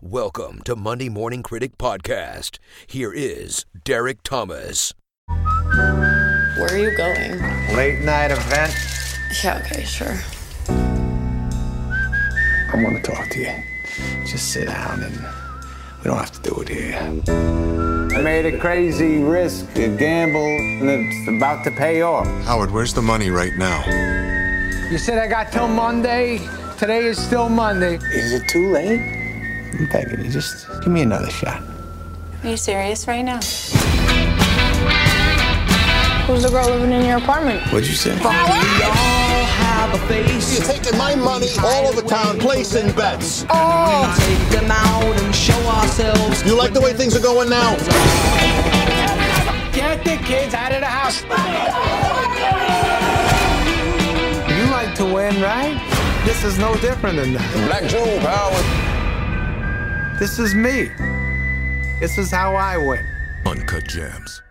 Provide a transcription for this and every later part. Welcome to Monday Morning Critic Podcast. Here is Derek Thomas. Where are you going? Late night event. Yeah, okay, sure. I want to talk to you. Just sit down and we don't have to do it here. I made a crazy risk, a gamble, and it's about to pay off. Howard, where's the money right now? You said I got till Monday. Today is still Monday. Is it too late? I'm begging you, just give me another shot. Are you serious right now? Who's the girl living in your apartment? What'd you say? We all have a face. You're taking my money all over town, placing bets. Oh! Take them out and show ourselves. You like the way things are going now? Get the kids out of the house. You like to win, right? This is no different than that. Black Joe, Howard. This is me. This is how I win. Uncut Gems.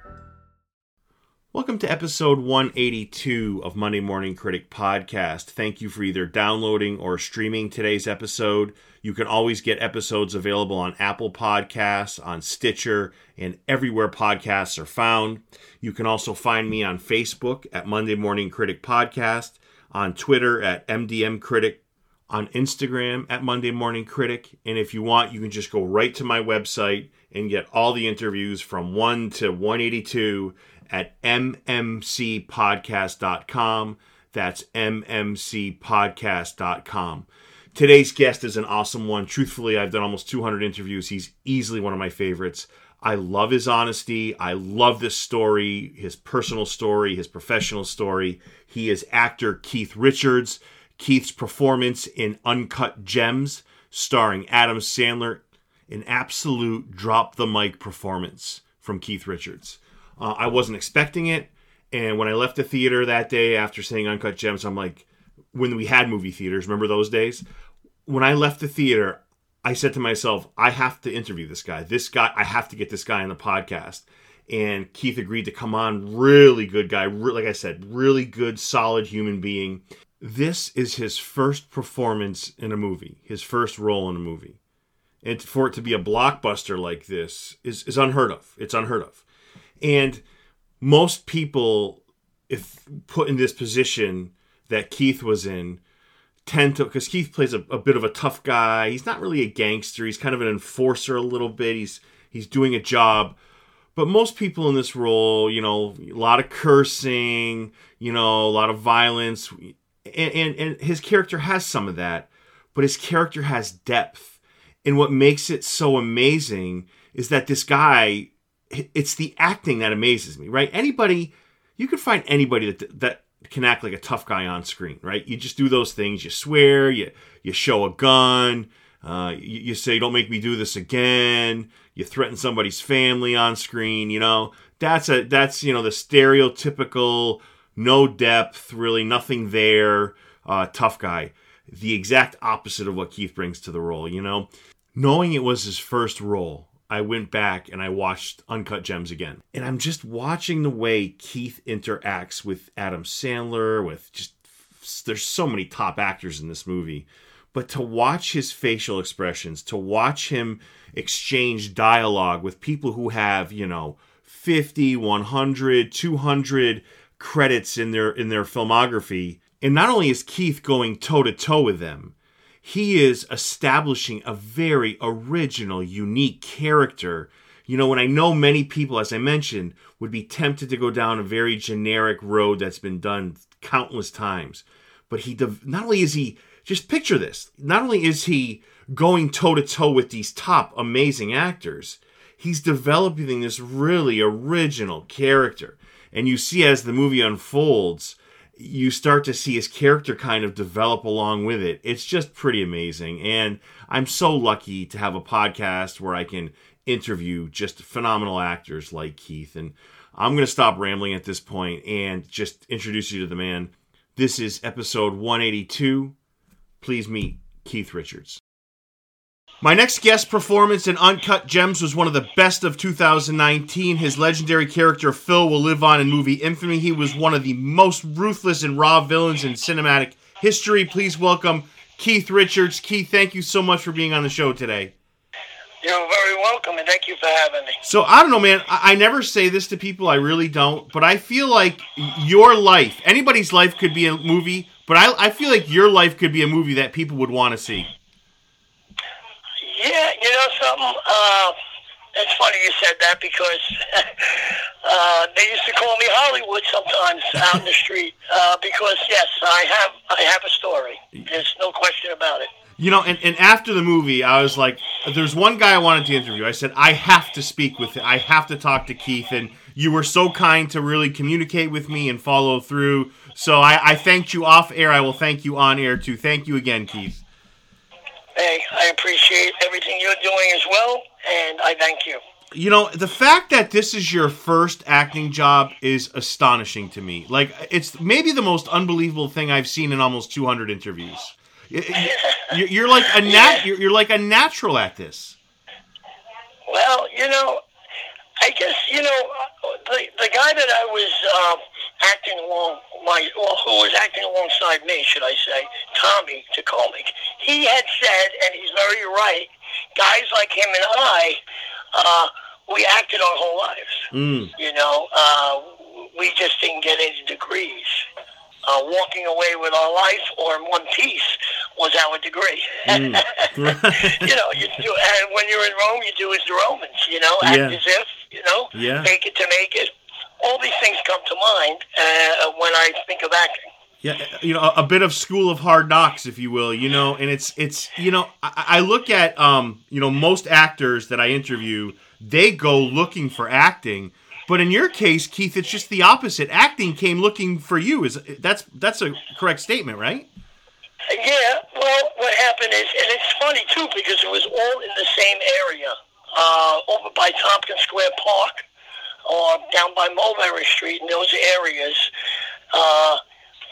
Welcome to episode 182 of Monday Morning Critic Podcast. Thank you for either downloading or streaming today's episode. You can always get episodes available on Apple Podcasts, on Stitcher, and everywhere podcasts are found. You can also find me on Facebook at Monday Morning Critic Podcast, on Twitter at MDM Critic, on Instagram at Monday Morning Critic, and if you want, you can just go right to my website and get all the interviews from 1 to 182 at MMCPodcast.com. That's MMCPodcast.com. Today's guest is an awesome one. Truthfully, I've done almost 200 interviews. He's easily one of my favorites. I love his honesty. I love this story, his personal story, his professional story. He is actor Keith Richards. Keith's performance in Uncut Gems, starring Adam Sandler, an absolute drop-the-mic performance from Keith Richards. I wasn't expecting it, and when I left the theater that day after seeing Uncut Gems, I'm like, when we had movie theaters, remember those days? When I left the theater, I said to myself, I have to interview this guy. I have to get this guy on the podcast. And Keith agreed to come on. Really good guy. Like I said, really good, solid human being. This is his first performance in a movie, his first role in a movie. And for it to be a blockbuster like this is unheard of. It's unheard of. And most people, if put in this position that Keith was in, tend to, because Keith plays a bit of a tough guy. He's not really a gangster. He's kind of an enforcer a little bit. He's doing a job. But most people in this role, you know, a lot of cursing, you know, a lot of violence. And his character has some of that, but his character has depth. And what makes it so amazing is that this guy, it's the acting that amazes me, right? Anybody, you can find anybody that can act like a tough guy on screen, right? You just do those things. You swear, you show a gun, you say, don't make me do this again. You threaten somebody's family on screen, you know. That's you know, the stereotypical, no depth, really nothing there, tough guy. The exact opposite of what Keith brings to the role, you know. Knowing it was his first role, I went back and I watched Uncut Gems again. And I'm just watching the way Keith interacts with Adam Sandler, with just, there's so many top actors in this movie. But to watch his facial expressions, to watch him exchange dialogue with people who have, you know, 50, 100, 200 credits in their filmography. And not only is Keith going toe-to-toe with them, he is establishing a very original, unique character. You know, and I know many people, as I mentioned, would be tempted to go down a very generic road that's been done countless times. But he, not only is he, just picture this, not only is he going toe-to-toe with these top amazing actors, he's developing this really original character. And you see as the movie unfolds, you start to see his character kind of develop along with it. It's just pretty amazing. And I'm so lucky to have a podcast where I can interview just phenomenal actors like Keith. And I'm going to stop rambling at this point and just introduce you to the man. This is episode 182. Please meet Keith Richards. My next guest performance in Uncut Gems was one of the best of 2019. His legendary character, Phil, will live on in movie infamy. He was one of the most ruthless and raw villains in cinematic history. Please welcome Keith Richards. Keith, thank you so much for being on the show today. You're very welcome, and thank you for having me. So, I don't know, man. I never say this to people. I really don't. But I feel like your life, anybody's life could be a movie, but I feel like your life could be a movie that people would want to see. Yeah, you know something? It's funny you said that because they used to call me Hollywood sometimes out in the street because, yes, I have a story. There's no question about it. You know, and after the movie, I was like, there's one guy I wanted to interview. I said, I have to speak with him. I have to talk to Keith. And you were so kind to really communicate with me and follow through. So I thanked you off air. I will thank you on air, too. Thank you again, Keith. Hey, I appreciate everything you're doing as well, and I thank you. You know, the fact that this is your first acting job is astonishing to me. Like, it's maybe the most unbelievable thing I've seen in almost 200 interviews. You're like a you're like a natural at this. Well, you know, I guess you know the guy that I was who was acting alongside me, should I say, Tommy Takomik. He had said, and he's very right. Guys like him and I, we acted our whole lives. Mm. You know, we just didn't get any degrees. Walking away with our life or in one piece was our degree. Mm. You know, you do, and when you're in Rome, you do as the Romans, you know, act as if, you know, fake it to make it. All these things come to mind when I think of acting. Yeah, you know, a bit of School of Hard Knocks, if you will, you know, and it's you know, I look at, you know, most actors that I interview, they go looking for acting. But in your case, Keith, it's just the opposite. Acting came looking for you. That's a correct statement, right? Yeah. Well, what happened is, and it's funny, too, because it was all in the same area, over by Tompkins Square Park or down by Mulberry Street in those areas.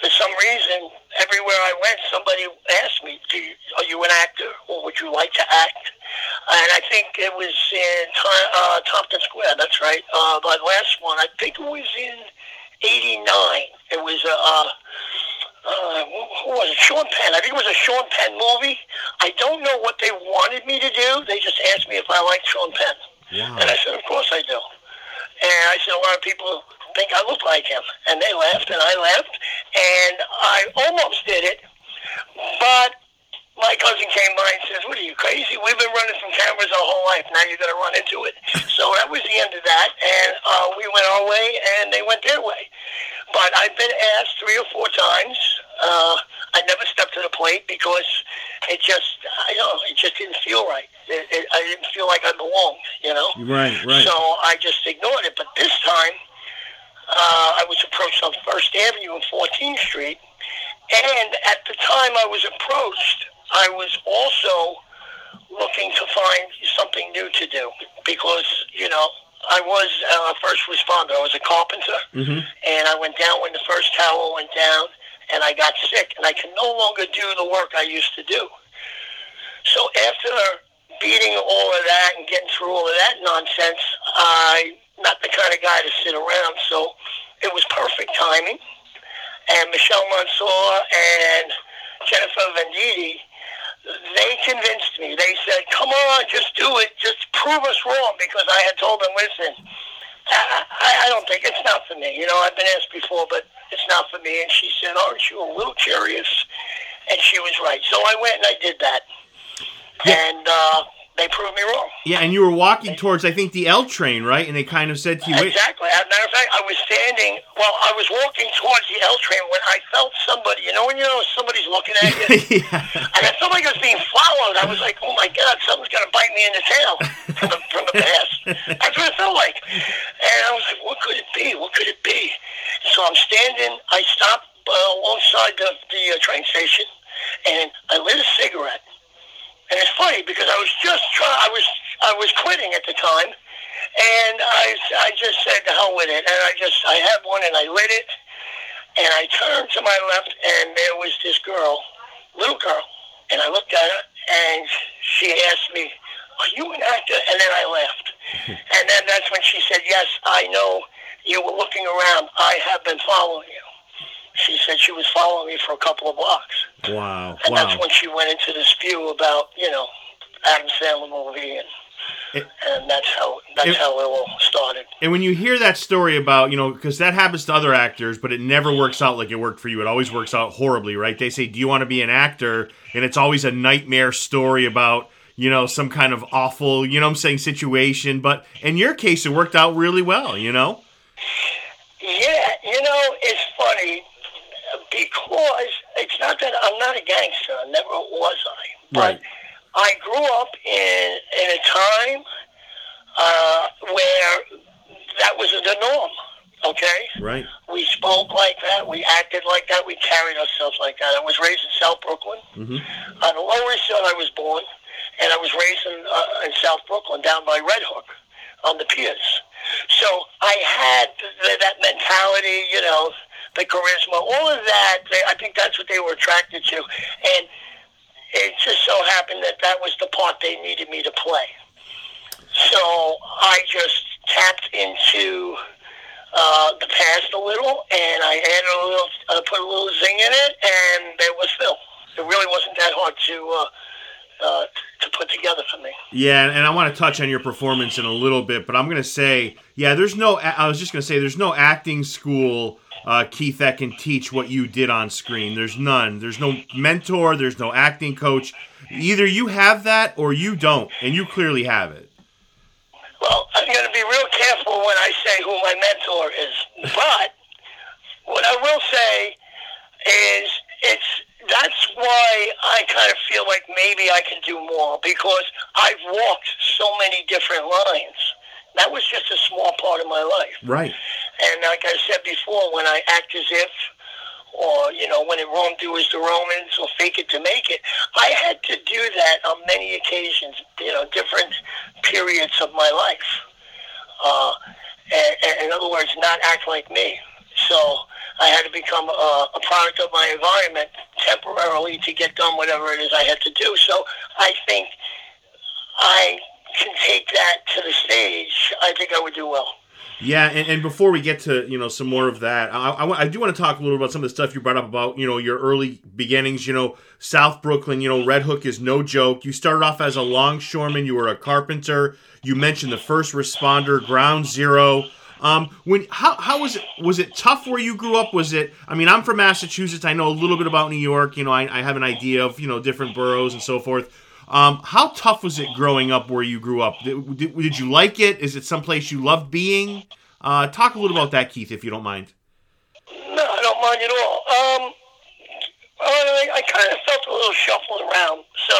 For some reason, everywhere I went, somebody asked me, are you an actor or would you like to act? And I think it was in Tompkins Square, that's right. My last one, I think it was in 89. It was, who was it? Sean Penn. I think it was a Sean Penn movie. I don't know what they wanted me to do. They just asked me if I liked Sean Penn. Yeah. And I said, of course I do. And I said, a lot of people think I look like him. And they laughed, and I laughed, and I almost did it. But my cousin came by and says, what are you, crazy? We've been running from cameras our whole life. Now you're going to run into it. So that was the end of that, and we went our way, and they went their way. But I've been asked 3 or 4 times. I never stepped to the plate because it just, I don't know, it just didn't feel right. I didn't feel like I belonged, you know? Right, right. So I just ignored it. But this time, I was approached on First Avenue and 14th Street, and at the time I was approached, I was also looking to find something new to do because, you know, I was a first responder. I was a carpenter, and I went down when the first tower went down, and I got sick, and I can no longer do the work I used to do. So after beating all of that and getting through all of that nonsense, I... not the kind of guy to sit around, so it was perfect timing. And Michelle Mansour and Jennifer Venditti, they convinced me. They said, come on, just do it. Just prove us wrong, because I had told them, listen, I don't think it's not for me. You know, I've been asked before, but it's not for me. And she said, aren't you a little curious? And she was right. So I went and I did that. And, they proved me wrong. Yeah, and you were walking towards, I think, the L train, right? And they kind of said to you... Wait. Exactly. As a matter of fact, I was walking towards the L train when I felt somebody, you know when you know somebody's looking at you? And I felt like I was being followed. I was like, oh my God, something's going to bite me in the tail from the past. That's what it felt like. And I was like, what could it be? What could it be? So I'm standing, I stopped alongside the train station, and I lit a cigarette. And it's funny because I was just I was quitting at the time, and I just said to hell with it, and I had one and I lit it, and I turned to my left and there was this girl, little girl, and I looked at her and she asked me, "Are you an actor?" And then I laughed, and then that's when she said, "Yes, I know you were looking around. I have been following you." She said she was following me for a couple of blocks. Wow. And that's when she went into the spew about, you know, Adam Sandler movie and And that's how it all started. And when you hear that story about, you know, because that happens to other actors, but it never works out like it worked for you. It always works out horribly, right? They say, do you want to be an actor? And it's always a nightmare story about, you know, some kind of awful, you know what I'm saying, situation. But in your case, it worked out really well, you know? Yeah, you know, it's funny because it's not that I'm not a gangster. Never was I. But right. I grew up in a time where that was the norm, okay? Right. We spoke like that. We acted like that. We carried ourselves like that. I was raised in South Brooklyn. Mm-hmm. On the Lower East Side, I was born, and I was raised in South Brooklyn down by Red Hook on the piers. So I had that mentality, you know, the charisma, all of that. I think that's what they were attracted to. And it just so happened that was the part they needed me to play. So I just tapped into the past a little, and I added a little, put a little zing in it, and there was Phil. It really wasn't that hard to put together for me. Yeah, and I want to touch on your performance in a little bit, but I'm going to say, there's no acting school, Keith, that can teach what you did on screen. There's none. There's no mentor. There's no acting coach. Either you have that or you don't, and you clearly have it. Well, I'm going to be real careful when I say who my mentor is, but what I will say is that's why I kind of feel like maybe I can do more, because I've walked so many different lines. That was just a small part of my life. Right. And like I said before, when I act as if, or, you know, when in Rome do as the Romans, or fake it to make it, I had to do that on many occasions, you know, different periods of my life. In other words, not act like me. So I had to become a product of my environment temporarily to get done whatever it is I had to do. So I think I can take that to the stage. I think I would do well. Yeah, and before we get to, you know, some more of that, I do want to talk a little about some of the stuff you brought up about, you know, your early beginnings. You know, South Brooklyn, you know, Red Hook is no joke. You started off as a longshoreman. You were a carpenter. You mentioned the first responder, Ground Zero. How was it? Was it tough where you grew up? Was it? I mean, I'm from Massachusetts. I know a little bit about New York. You know, I have an idea of, you know, different boroughs and so forth. How tough was it growing up where you grew up? Did you like it? Is it someplace you loved being? Talk a little about that, Keith, if you don't mind. No, I don't mind at all. I kind of felt a little shuffled around, so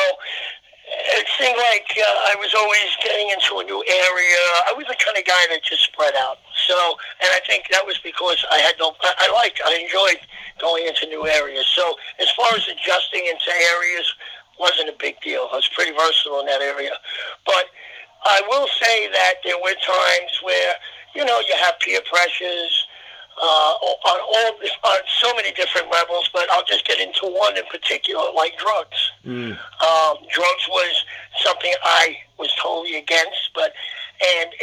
it seemed like I was always getting into a new area. I was the kind of guy that just spread out. So, and I think that was because I enjoyed going into new areas. So as far as adjusting into areas, wasn't a big deal. I was pretty versatile in that area. But I will say that there were times where, you know, you have peer pressures on so many different levels, but I'll just get into one in particular, like drugs. Mm. Drugs was something I was totally against, but at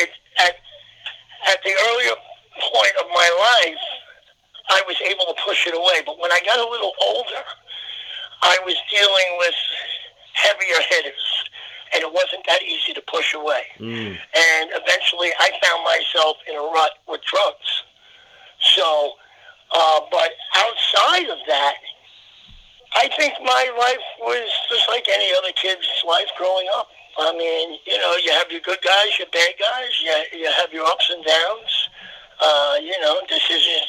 the earlier point of my life, I was able to push it away. But when I got a little older, I was dealing with heavier hitters, and it wasn't that easy to push away. Mm. And eventually I found myself in a rut with drugs. So, but outside of that, I think my life was just like any other kid's life growing up. I mean, you know, you have your good guys, your bad guys, you have your ups and downs, you know, decisions,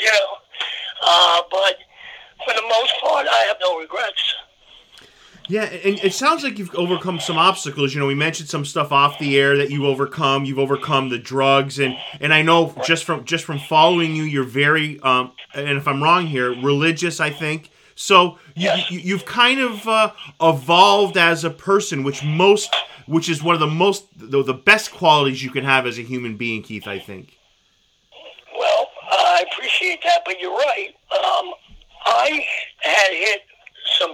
you know. But for the most part, I have no regrets. Yeah, and it sounds like you've overcome some obstacles. You know, we mentioned some stuff off the air that you've overcome. You've overcome the drugs, and I know just from following you, you're very and if I'm wrong here, religious, I think. So you've kind of evolved as a person, which is one of the best qualities you can have as a human being, Keith, I think. Well, I appreciate that, but you're right. I had hit some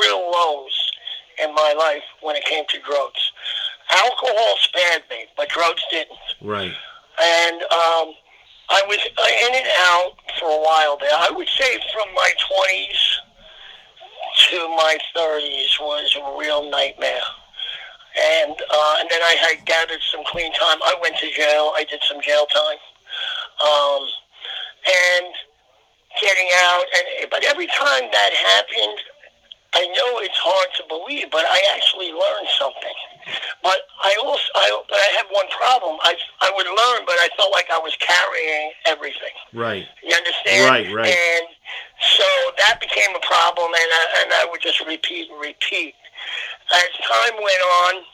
real lows in my life when it came to drugs. Alcohol spared me, but drugs didn't. Right. And I was in and out for a while there. I would say from my 20s to my 30s was a real nightmare. And then I had gathered some clean time. I went to jail. I did some jail time. And getting out. But every time that happened, I know it's hard to believe, but I actually learned something. But I had one problem. I would learn, but I felt like I was carrying everything. Right. You understand? Right. And so that became a problem, and I would just repeat. As time went on,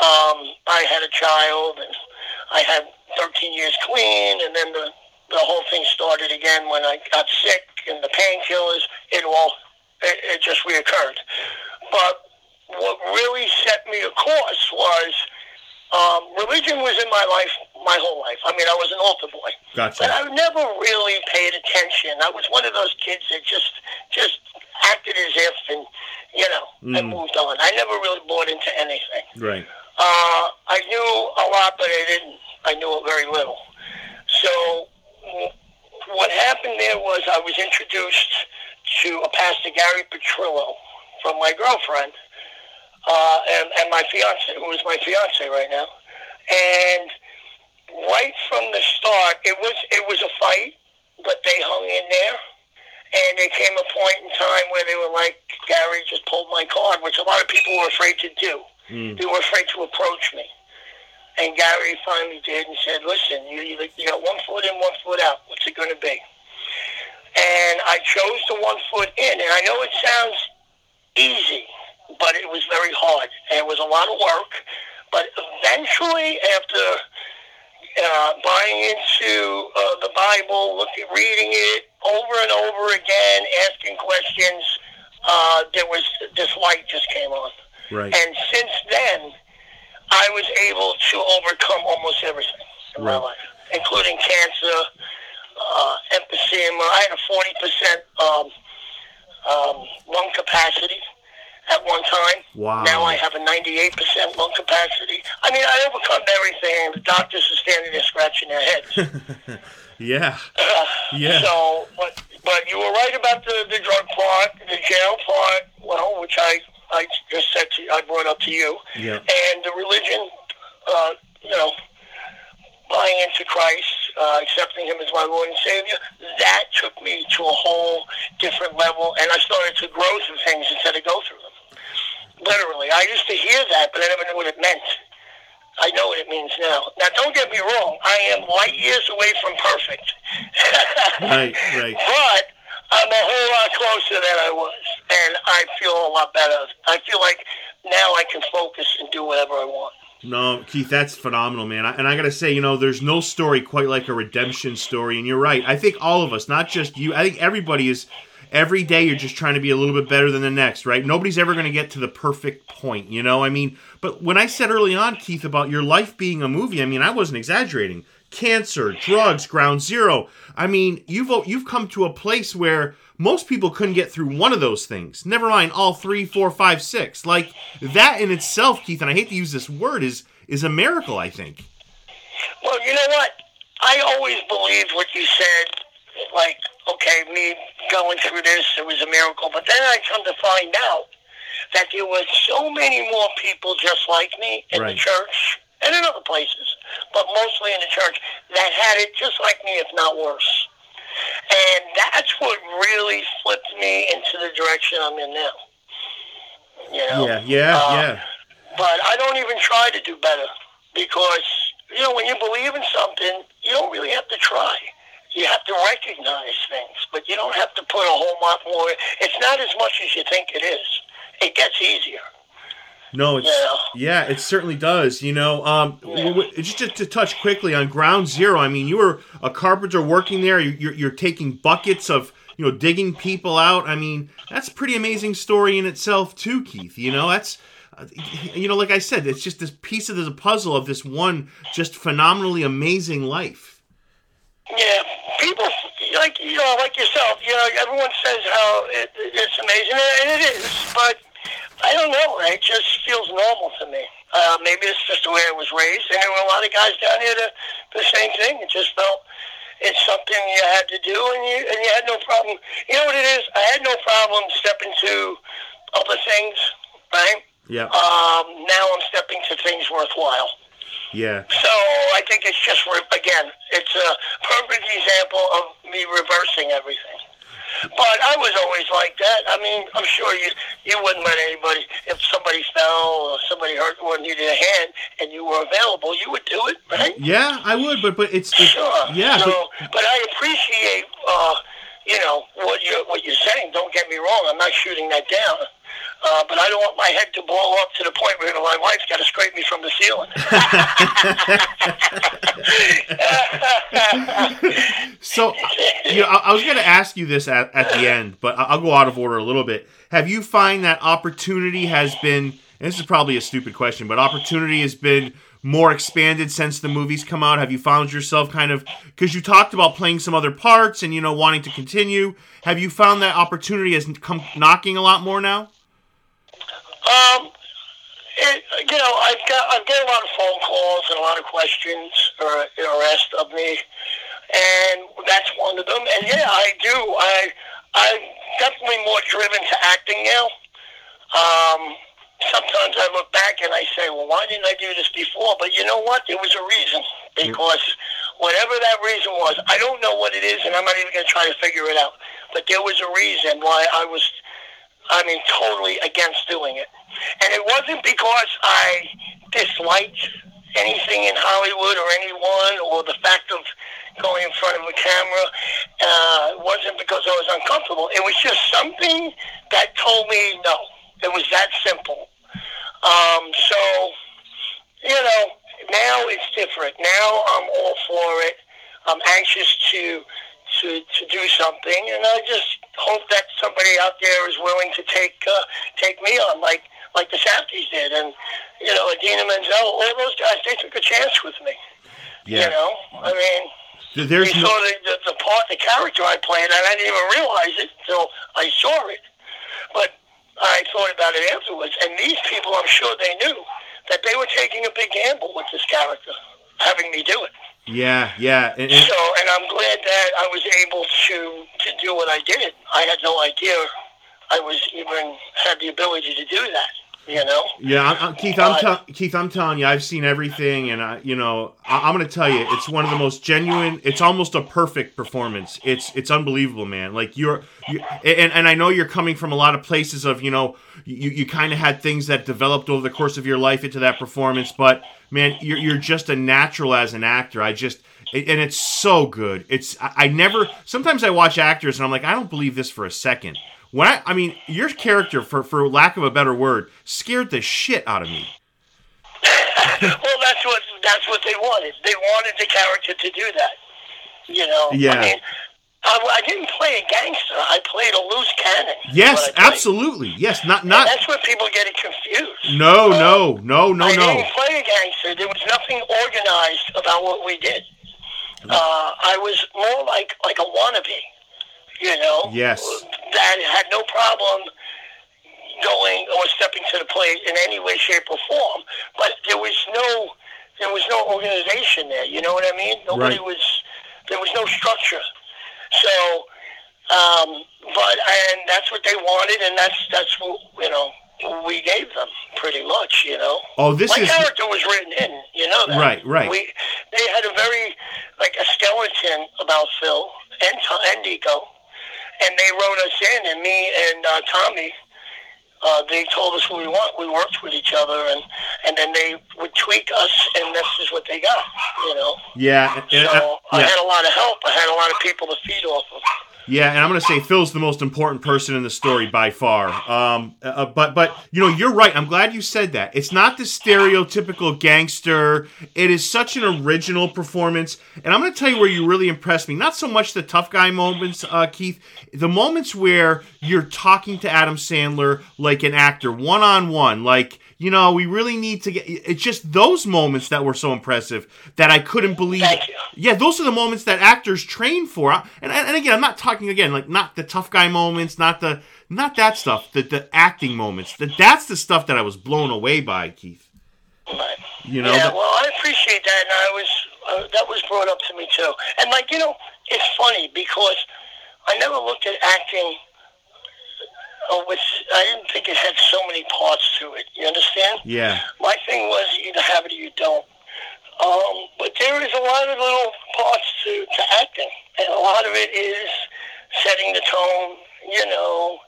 I had a child, and I had 13 years clean, and then the whole thing started again when I got sick and the painkillers. It just reoccurred. But what really set me a course was religion was in my life, my whole life. I mean, I was an altar boy. Gotcha. But I never really paid attention. I was one of those kids that just acted as if and, and moved on. I never really bought into anything. Right. I knew a lot, but I knew very little. So what happened there was I was introduced to a pastor, Gary Petrillo, from my girlfriend and my fiance, who is my fiance right now. And right from the start, it was a fight, but they hung in there. And there came a point in time where they were like, Gary just pulled my card, which a lot of people were afraid to do. Mm. They were afraid to approach me. And Gary finally did and said, listen, you got 1 foot in, 1 foot out. What's it going to be? And I chose the 1 foot in. And I know it sounds easy, but it was very hard. And it was a lot of work. But eventually, after buying into the Bible, reading it over and over again, asking questions, there was this light just came on. Right. And since then, I was able to overcome almost everything in my life, including cancer, emphysema. I had a 40% lung capacity at one time. Wow. Now I have a 98% lung capacity. I mean, I overcome everything, and the doctors are standing there scratching their heads. Yeah. Yeah. So, but you were right about the drug part, the jail part, well, which I just said I brought up to you, yeah. And the religion, buying into Christ, accepting him as my Lord and Savior, that took me to a whole different level, and I started to grow through things instead of go through them. Literally, I used to hear that, but I never knew what it meant. I know what it means now. Now, don't get me wrong, I am light years away from perfect. Right. But I'm a whole lot closer than I was, and I feel a lot better. I feel like now I can focus and do whatever I want. No, Keith, that's phenomenal, man. And I got to say, there's no story quite like a redemption story, and you're right. I think all of us, not just you, I think everybody is, every day you're just trying to be a little bit better than the next, right? Nobody's ever going to get to the perfect point, I mean, but when I said early on, Keith, about your life being a movie, I mean, I wasn't exaggerating. Cancer, drugs, Ground Zero. I mean, you've come to a place where most people couldn't get through one of those things. Never mind all 3, 4, 5, 6. Like, that in itself, Keith, and I hate to use this word, is a miracle, I think. Well, you know what? I always believed what you said, like, okay, me going through this, it was a miracle. But then I come to find out that there were so many more people just like me in the church. And in other places, but mostly in the church, that had it just like me, if not worse. And that's what really flipped me into the direction I'm in now. Yeah. But I don't even try to do better because, when you believe in something, you don't really have to try. You have to recognize things, but you don't have to put a whole lot more. It's not as much as you think it is. It gets easier. No, it certainly does. Just to touch quickly on Ground Zero, I mean, you were a carpenter working there. You're taking buckets of, digging people out. I mean, that's a pretty amazing story in itself too, Keith. That's, like I said, it's just this piece of the puzzle of this one just phenomenally amazing life. Yeah, people like yourself. Everyone says how it's amazing, and it is, but. I don't know. It just feels normal to me. Maybe it's just the way I was raised. And there were a lot of guys down here that the same thing. It just felt it's something you had to do, and you had no problem. You know what it is? I had no problem stepping to other things, right? Yeah. Now I'm stepping reacting to things worthwhile. Yeah. So I think it's just, again, it's a perfect example of me reversing everything. But I was always like that. I mean, I'm sure you wouldn't let anybody, if somebody fell or somebody hurt or needed a hand and you were available, you would do it, right? Yeah, I would, but it's sure. Yeah. So, but I appreciate, you know, what you're saying. Don't get me wrong. I'm not shooting that down. But I don't want my head to blow up to the point where my wife's got to scrape me from the ceiling. So, you know, I was going to ask you this at the end, but I'll go out of order a little bit. Have you find that opportunity has been, and this is probably a stupid question, but opportunity has been more expanded since the movies come out? Have you found yourself kind of, because you talked about playing some other parts and, you know, wanting to continue. Have you found that opportunity has come knocking a lot more now? You know, I've got a lot of phone calls and a lot of questions are asked of me, and that's one of them. And yeah, I do. I'm definitely more driven to acting now. Sometimes I look back and I say, well, why didn't I do this before? But you know what? There was a reason, because whatever that reason was, I don't know what it is, and I'm not even going to try to figure it out. But there was a reason why I was totally against doing it. And it wasn't because I disliked anything in Hollywood or anyone or the fact of going in front of a camera. It wasn't because I was uncomfortable. It was just something that told me no. It was that simple. So, you know, now it's different. Now I'm all for it. I'm anxious to do something, and I just hope that somebody out there is willing to take me on, like the Safdies did, and, you know, Adina Menzel, all those guys, they took a chance with me. Yeah. You know, I mean, they saw the part, the character I played, and I didn't even realize it until I saw it. But I thought about it afterwards, and these people, I'm sure they knew that they were taking a big gamble with this character, having me do it. Yeah, yeah. And I'm glad that I was able to do what I did. I had no idea I was even had the ability to do that. You know. Yeah, Keith, I'm telling you, I've seen everything, and I'm going to tell you, it's one of the most genuine. It's almost a perfect performance. It's unbelievable, man. Like and I know you're coming from a lot of places of, you know, you kind of had things that developed over the course of your life into that performance, but man, you're just a natural as an actor. And it's so good. Sometimes I watch actors and I'm like, I don't believe this for a second. When I mean, your character, for lack of a better word, scared the shit out of me. Well, that's what they wanted. They wanted the character to do that. You know? Yeah. I mean, I didn't play a gangster. I played a loose cannon. Yes, absolutely. Yes, not. And that's where people get it confused. No. I didn't play a gangster. There was nothing organized about what we did. I was more like a wannabe. You know, yes, that had no problem going or stepping to the plate in any way, shape, or form. But there was no organization there. You know what I mean? There was no structure. So, and that's what they wanted, and that's what, you know, we gave them pretty much. You know, my character was written in. You know that, right? They had a very a skeleton about Phil and Nico. And they wrote us in, and me and Tommy, they told us what we want. We worked with each other, and then they would tweak us, and this is what they got, you know? Yeah. I had a lot of help. I had a lot of people to feed off of. Yeah, and I'm going to say Phil's the most important person in the story by far. But you know, you're right. I'm glad you said that. It's not the stereotypical gangster. It is such an original performance. And I'm going to tell you where you really impressed me. Not so much the tough guy moments, Keith. The moments where you're talking to Adam Sandler like an actor, one-on-one, like, you know, we really need to get... It's just those moments that were so impressive that I couldn't believe... Thank you. Yeah, those are the moments that actors train for. And again, I'm not talking, not the tough guy moments, not that stuff, the acting moments. That's the stuff that I was blown away by, Keith. Right. You know? Yeah, well, I appreciate that, and that was brought up to me, too. And, it's funny, because I never looked at acting... which I didn't think it had so many parts to it. You understand? Yeah. My thing was you either have it or you don't. But there is a lot of little parts to acting, and a lot of it is setting the tone, you know.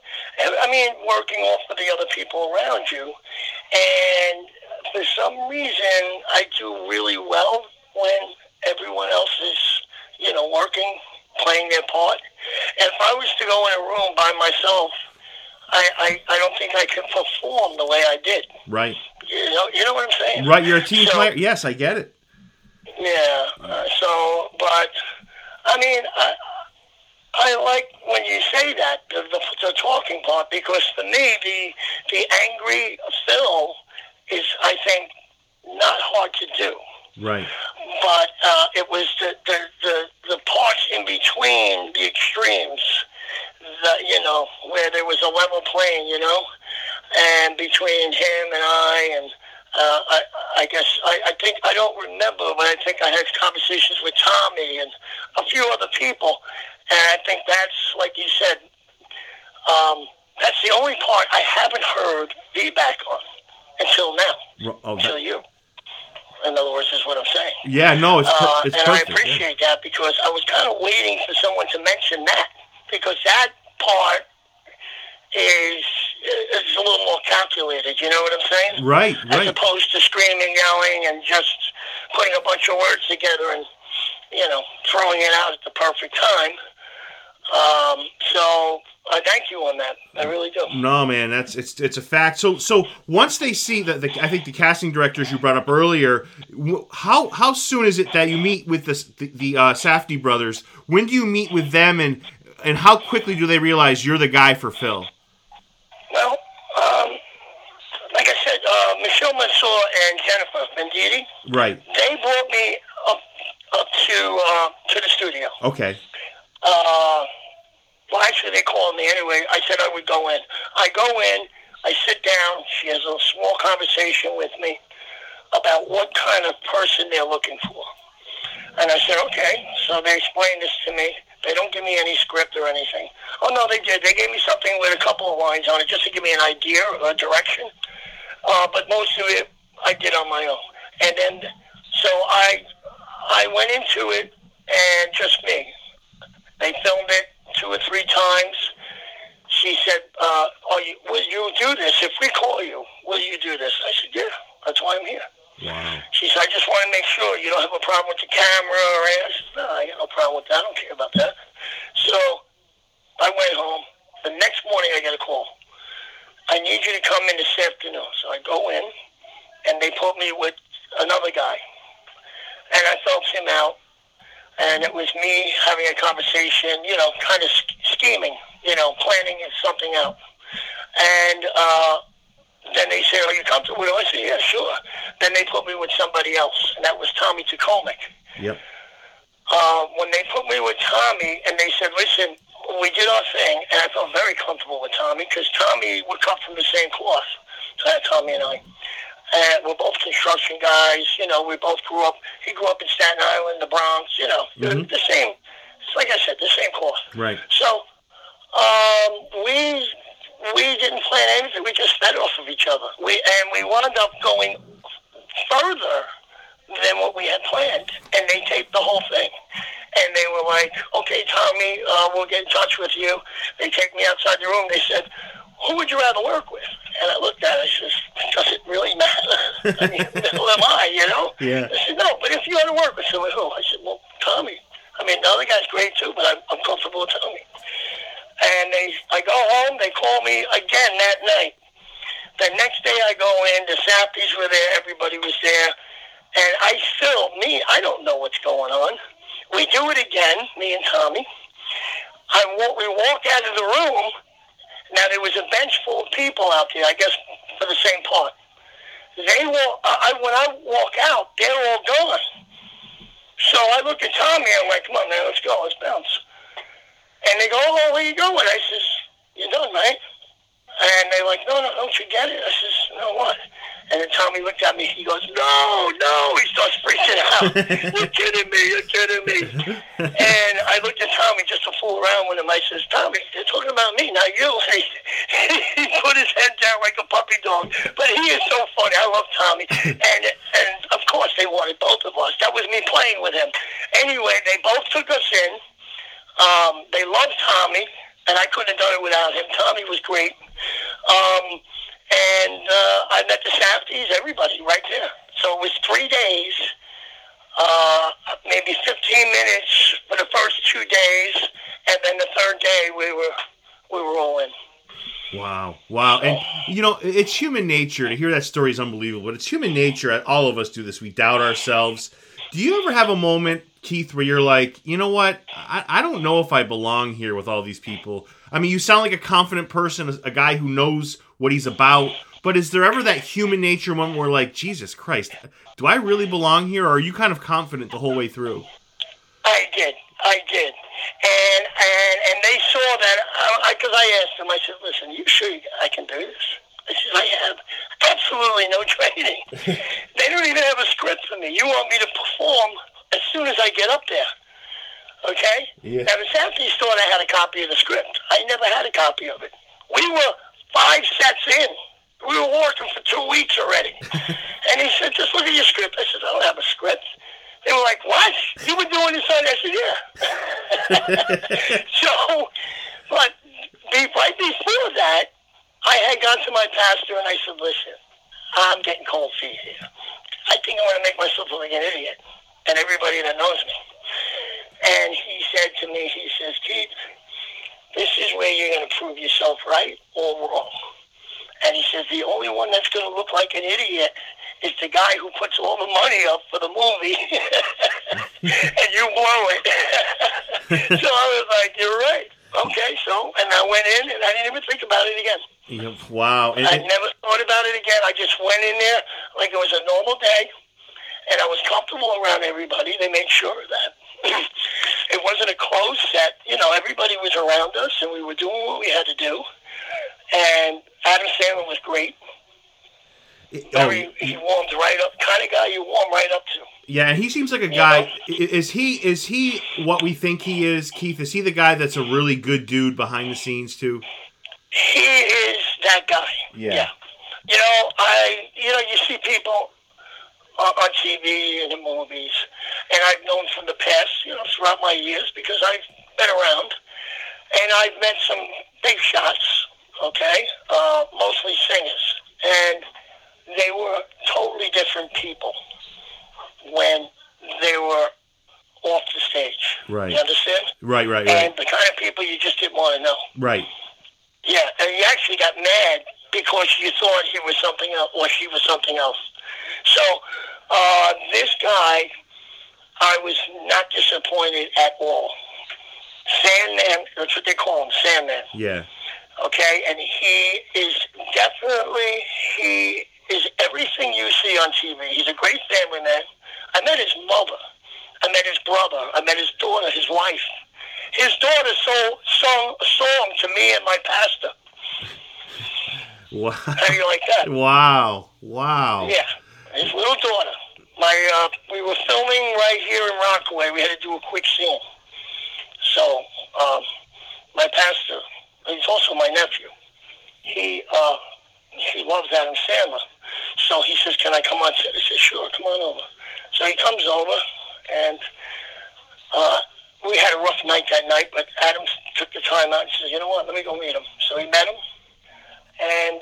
I mean, working off of the other people around you. And for some reason, I do really well when everyone else is, you know, working, playing their part. And if I was to go in a room by myself, I don't think I could perform the way I did. Right. You know what I'm saying? Right, you're a team player. Yes, I get it. Yeah. But, I mean, I like when you say that, the talking part, because for me, the angry Phil is, I think, not hard to do. Right. But it was the parts in between the extremes, that, you know, where there was a level playing, you know, and between him and I, and I guess, I think, I don't remember, but I think I had conversations with Tommy and a few other people, and I think that's, like you said, that's the only part I haven't heard feedback on until now, until you. In other words, is what I'm saying. Yeah, no, it's and perfect, I appreciate that, because I was kind of waiting for someone to mention that, because that part is a little more calculated. You know what I'm saying? Right. As opposed to screaming, yelling, and just putting a bunch of words together and, you know, throwing it out at the perfect time. So I thank you on that. I really do. No, man, it's a fact. So once they see I think the casting directors you brought up earlier, how soon is it that you meet with the Safdie brothers? When do you meet with them, and how quickly do they realize you're the guy for Phil? Well, like I said, Michelle Mansour and Jennifer Venditti. Right. They brought me up to the studio. Okay. Well, actually, they called me anyway. I said I would go in. I go in. I sit down. She has a small conversation with me about what kind of person they're looking for. And I said, okay. So they explained this to me. They don't give me any script or anything. Oh, no, they did. They gave me something with a couple of lines on it just to give me an idea or a direction. But most of it I did on my own. And then, so I went into it, and just me. They filmed it 2 or 3 times. She said, will you do this? If we call you, will you do this? I said, yeah, that's why I'm here. Wow. She said, I just want to make sure you don't have a problem with the camera or anything. I said, no, I got no problem with that. I don't care about that. So I went home. The next morning I get a call. I need you to come in this afternoon. So I go in, and they put me with another guy. And I felt him out. And it was me having a conversation, you know, kind of scheming, you know, planning something out. And then they said, are you comfortable with it? I said, yeah, sure. Then they put me with somebody else, and that was Tommy Takomik. Yep. When they put me with Tommy, and they said, listen, we did our thing, and I felt very comfortable with Tommy, because Tommy would come from the same cloth, Tommy and I. And we're both construction guys, you know, we both grew up. He grew up in Staten Island, the Bronx, you know, mm-hmm. The same, like I said, the same course. Right. So we didn't plan anything. We just fed off of each other. We wound up going further than what we had planned. And they taped the whole thing. And they were like, okay, Tommy, we'll get in touch with you. They take me outside the room. They said, who would you rather work with? And I looked at it, I said, does it really matter? I mean, who am I, you know? Yeah. I said, no, but if you had to work with someone, who? I said, well, Tommy. I mean, the other guy's great too, but I'm comfortable with Tommy. And I go home, they call me again that night. The next day I go in, the Safdies were there, everybody was there. And I don't know what's going on. We do it again, me and Tommy. We walk out of the room. Now, there was a bench full of people out there, I guess, for the same part. When I walk out, they're all gone. So I look at Tommy, I'm like, come on, man, let's go, let's bounce. And they go, oh, where you going? I says, you're done, right? And they're like, no, don't you get it? I says, no, what? And then Tommy looked at me. He goes, no. He starts freaking out. You're kidding me. And I looked at Tommy just to fool around with him. I says, Tommy, they're talking about me, not you. He put his head down like a puppy dog. But he is so funny. I love Tommy. And of course, they wanted both of us. That was me playing with him. Anyway, they both took us in. They loved Tommy, and I couldn't have done it without him. Tommy was great. And I met the Safdies, everybody, right there. So it was 3 days, maybe 15 minutes for the first 2 days, and then the third day we were all in. Wow. And, you know, it's human nature. To hear that story is unbelievable, but it's human nature. All of us do this. We doubt ourselves. Do you ever have a moment, Keith, where you're like, you know what? I don't know if I belong here with all these people. I mean, you sound like a confident person, a guy who knows what he's about, but is there ever that human nature moment where, like, Jesus Christ, do I really belong here, or are you kind of confident the whole way through? I did. And they saw that, because I asked them, I said, listen, you sure I can do this? I said, I have absolutely no training. They don't even have a script for me. You want me to perform as soon as I get up there. Okay? Yeah. Now, the Safdies thought I had a copy of the script. I never had a copy of it. We were 5 sets in. We were working for 2 weeks already. And he said, just look at your script. I said, I don't have a script. They were like, what? You were doing this on? I said, yeah. So, but right before that, I had gone to my pastor and I said, listen, I'm getting cold feet here. I think I want to make myself look like an idiot. And everybody that knows me. And he said to me, he says, Keith, this is where you're going to prove yourself right or wrong. And he says, the only one that's going to look like an idiot is the guy who puts all the money up for the movie. And you blow it. So I was like, you're right. Okay, so, and I went in and I didn't even think about it again. Wow. I never thought about it again. I just went in there like it was a normal day. And I was comfortable around everybody. They made sure of that. It wasn't a closed set. You know, everybody was around us, and we were doing what we had to do. And Adam Sandler was great. He warmed right up. Kind of guy you warm right up to. Yeah, and he seems like a guy. You know? Is he what we think he is, Keith? Is he the guy that's a really good dude behind the scenes, too? He is that guy. Yeah. You know, you see people on TV and in movies, and I've known from the past, you know, throughout my years, because I've been around, and I've met some big shots, okay, mostly singers, and they were totally different people when they were off the stage. Right. You understand? Right. And the kind of people you just didn't want to know. Right. Yeah, and you actually got mad because you thought he was something else, or she was something else. So, this guy, I was not disappointed at all. Sandman, that's what they call him, Sandman. Yeah. Okay, and he is everything you see on TV. He's a great family man. I met his mother. I met his brother. I met his daughter, his wife. His daughter sung a song to me and my pastor. Wow. How do you like that? Wow. Yeah. His little daughter. We were filming right here in Rockaway. We had to do a quick scene. So, my pastor, he's also my nephew, he loves Adam Sandler. So he says, can I come on? I said, sure, come on over. So he comes over, and we had a rough night that night, but Adam took the time out and said, you know what, let me go meet him. So he met him, and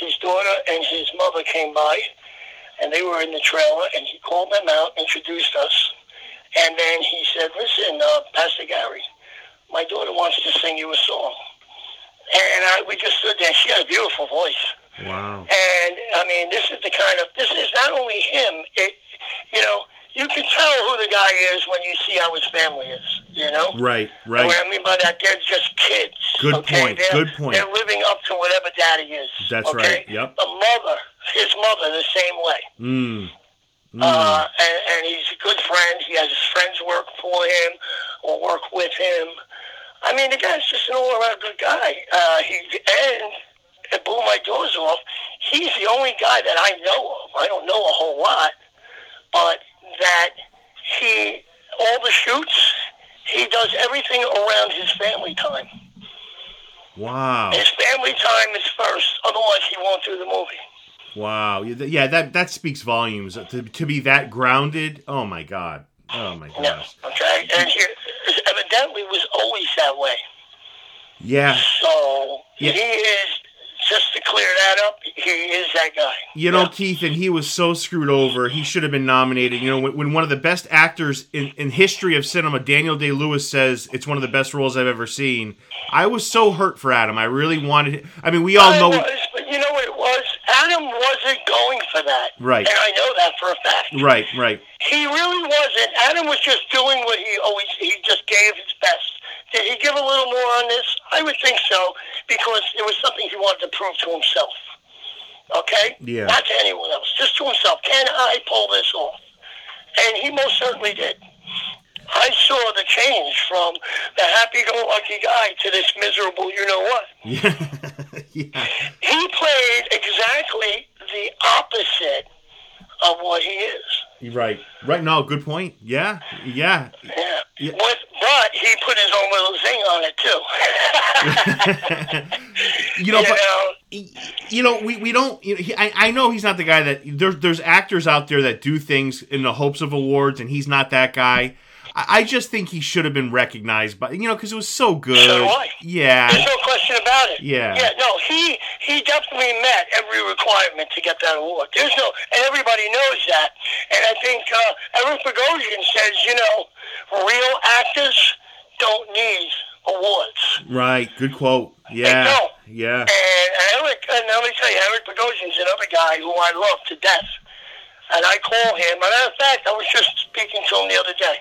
his daughter and his mother came by. And they were in the trailer, and he called them out, introduced us. And then he said, listen, Pastor Gary, my daughter wants to sing you a song. And we just stood there. She had a beautiful voice. Wow. And, I mean, this is not only him. You know, you can tell who the guy is when you see how his family is, you know? Right. What I mean by that, they're just kids. Good point. They're living up to whatever daddy is. That's right. Yep. The mother. His mother the same way. And he's a good friend. He has his friends work for him or work with him. I mean, the guy's just an all-around good guy. And and blew my doors off. He's the only guy that I know of. I don't know a whole lot, but that he, all the shoots, he does everything around his family time. Wow. His family time is first, otherwise he won't do the movie. Wow. Yeah, that speaks volumes. To be that grounded, oh my God. Oh my gosh. Yeah, okay, and he evidently was always that way. Yeah. So he is, just to clear that up, he is that guy. You know, Keith, and he was so screwed over. He should have been nominated. You know, when one of the best actors in history of cinema, Daniel Day-Lewis, says it's one of the best roles I've ever seen, I was so hurt for Adam. I really wanted it. I mean, we all know. But you know what it was? Adam wasn't going for that. Right. And I know that for a fact. Right, right. He really wasn't. Adam was just doing what he always, he just gave his best. Did he give a little more on this? I would think so, because it was something he wanted to prove to himself. Okay? Yeah. Not to anyone else, just to himself. Can I pull this off? And he most certainly did. I saw the change from the happy-go-lucky guy to this miserable you-know-what. Yeah. He played exactly the opposite of what he is. Right. Right. No, good point. Yeah. Yeah. Yeah. But he put his own little zing on it, too. We don't... You know, I know he's not the guy that... There's actors out there that do things in the hopes of awards, and he's not that guy. I just think he should have been recognized, by, you know, because it was so good. So do I. Yeah. There's no question about it. Yeah. Yeah, no, he definitely met every requirement to get that award. There's no, and everybody knows that. And I think Eric Bogosian says, you know, real actors don't need awards. Right, good quote. Yeah. They don't. Yeah. And let me tell you, Eric Bogosian's another guy who I love to death. And I call him. Matter of fact, I was just speaking to him the other day.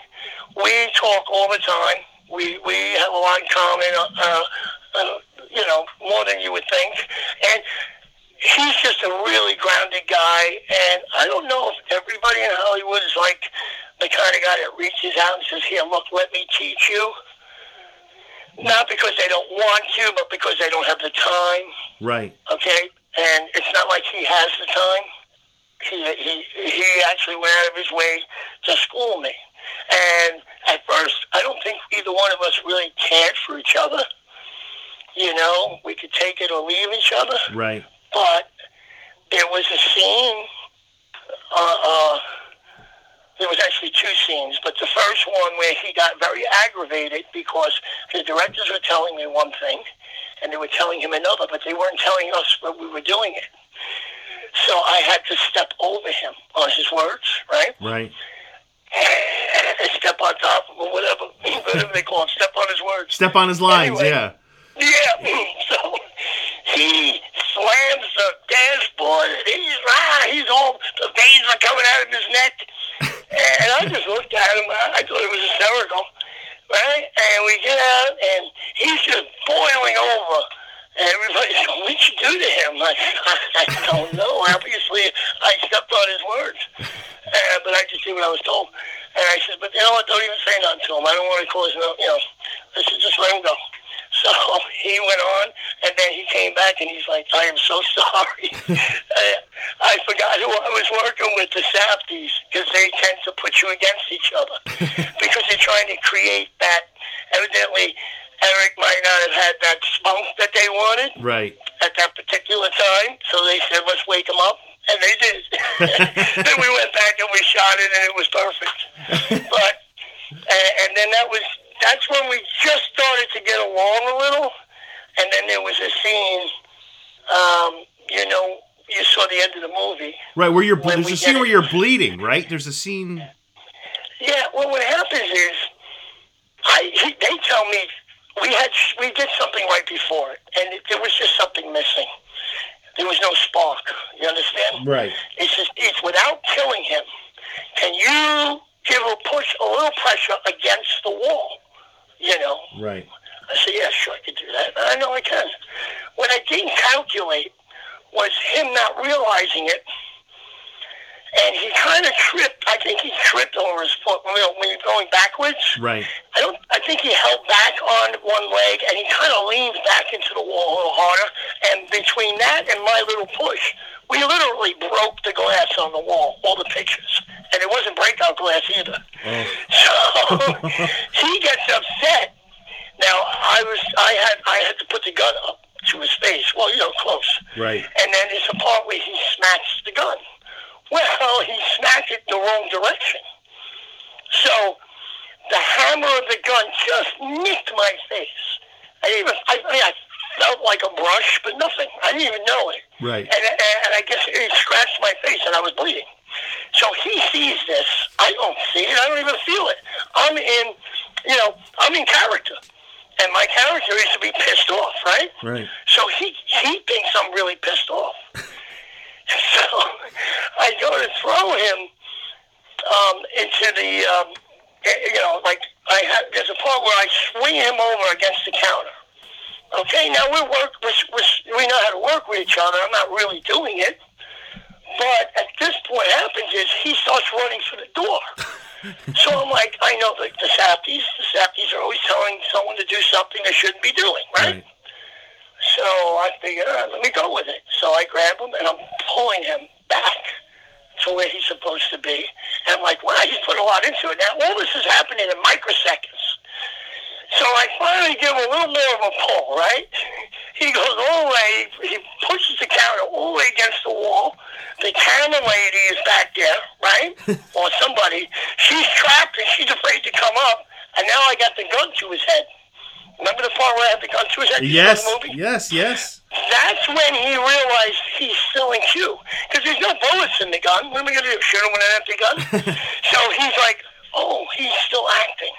We talk all the time. We have a lot in common, you know, more than you would think. And he's just a really grounded guy. And I don't know if everybody in Hollywood is like the kind of guy that reaches out and says, "Here, look, let me teach you." Not because they don't want to, but because they don't have the time. Right. Okay? And it's not like he has the time. He actually went out of his way to school me. And at first, I don't think either one of us really cared for each other. You know, we could take it or leave each other. Right. But there was a scene. There was actually two scenes. But the first one where he got very aggravated because the directors were telling me one thing and they were telling him another, but they weren't telling us what we were doing it. So I had to step over him on his words, right? Right. Step on top of him, or whatever they call it, step on his words. Step on his lines, anyway, yeah. Yeah, so he slams the dashboard, and he's all, the veins are coming out of his neck. And I just looked at him, I thought it was hysterical, right? And we get out, and he's just boiling over. And everybody's going, what'd you do to him? I don't know. Obviously, I stepped on his words. But I just did what I was told. And I said, but you know what? Don't even say nothing to him. I don't want to cause no, you know. I said, just let him go. So he went on, and then he came back, and he's like, I am so sorry. I forgot who I was working with, the Safdies, because they tend to put you against each other. Because they're trying to create that, evidently, Eric might not have had that spunk that they wanted right at that particular time, so they said, let's wake him up, and they did. Then we went back and we shot it, and it was perfect. But and then that's when we just started to get along a little, and then there was a scene, you know, you saw the end of the movie. Right, where you're there's a scene where you're bleeding, right? There's a scene... Yeah, well, what happens is, they tell me, we did something right before it, and there was just something missing. There was no spark. You understand? Right. It's just, it's without killing him. Can you give a push, a little pressure against the wall? You know? Right. I said, yeah, sure, I could do that. I know I can. What I didn't calculate was him not realizing it, and he kind kind of tripped. I think he tripped over his foot when you're going backwards. Right. I think he held back on one leg, and he kind of leaned back into the wall a little harder. And between that and my little push, we literally broke the glass on the wall, all the pictures. And it wasn't breakout glass either. Oh. So he gets upset. Now, I had to put the gun up to his face. Well, close. Right. And then it's a part where he snatched the gun. Well, he snatched it the wrong direction. So the hammer of the gun just nicked my face. I felt like a brush, but nothing. I didn't even know it. Right. And I guess it scratched my face, and I was bleeding. So he sees this. I don't see it. I don't even feel it. I'm in character. And my character is to be pissed off, right? Right. So he thinks I'm really pissed off. So I go to throw him into the, there's a part where I swing him over against the counter. Okay, now we know how to work with each other. I'm not really doing it. But at this point, what happens is he starts running for the door. So I'm like, I know the Safdies. The Safdies are always telling someone to do something they shouldn't be doing, right? So I figured, all right, let me go with it. So I grab him, and I'm pulling him back to where he's supposed to be. And I'm like, wow, he's put a lot into it. Now, all this is happening in microseconds. So I finally give him a little more of a pull, right? He goes all the way. He pushes the counter all the way against the wall. The camera lady is back there, right? Or somebody. She's trapped, and she's afraid to come up. And now I got the gun to his head. Remember the part where I had the gun to his head? Yes, the movie? Yes. That's when he realized he's still in queue. Because there's no bullets in the gun. What am I going to do? Shoot him with an empty gun? So he's like, oh, he's still acting.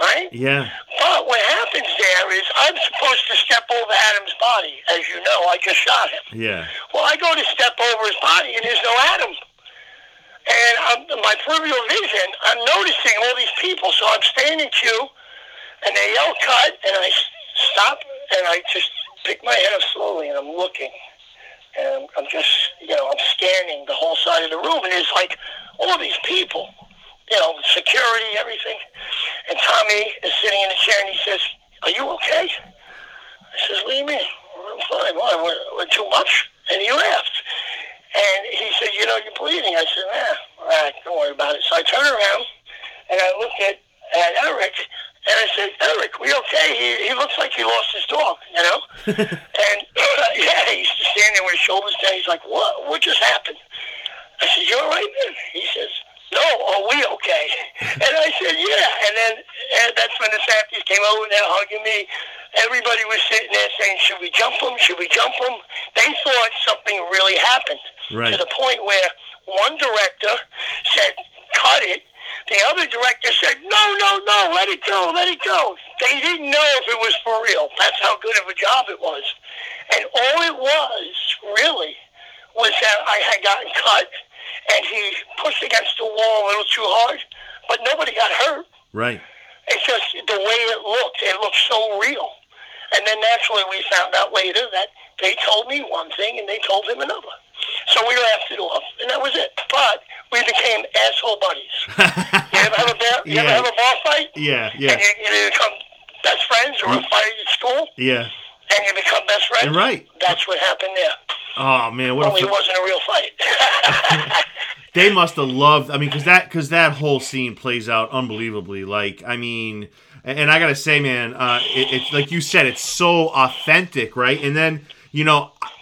Right? Yeah. But what happens there is I'm supposed to step over Adam's body. As you know, I just shot him. Yeah. Well, I go to step over his body, and there's no Adam. And my peripheral vision, I'm noticing all these people. So I'm standing queue. And they yell cut, and I stop, and I just pick my head up slowly, and I'm looking. And I'm just, I'm scanning the whole side of the room, and it's like all these people, security, everything. And Tommy is sitting in a chair, and he says, are you okay? I says, what do you mean? I'm fine. Why? Too much? And he laughed. And he said, you're bleeding. I said, all right, don't worry about it. So I turn around, and I look at Eric. And I said, Eric, we okay? He looks like he lost his dog, And, he's just standing with his shoulders down. He's like, what just happened? I said, you all right, man? He says, no, are we okay? And I said, yeah. And then that's when the Safdies came over and they were hugging me. Everybody was sitting there saying, should we jump him? Should we jump him? They thought something really happened. Right. To the point where one director said, cut it. The other director said, no, let it go. They didn't know if it was for real. That's how good of a job it was. And all it was, really, was that I had gotten cut, and he pushed against the wall a little too hard, but nobody got hurt. Right. It's just the way it looked so real. And then naturally we found out later that they told me one thing and they told him another. So we laughed it off, and that was it. But we became asshole buddies. You ever have a bar fight? Yeah. And you become best friends, or a fight at school? Yeah. And you become best friends? And right. That's what happened there. Oh, man. Only it wasn't a real fight. They must have loved, because that whole scene plays out unbelievably. And I got to say, man, it's like you said, it's so authentic, right? And then,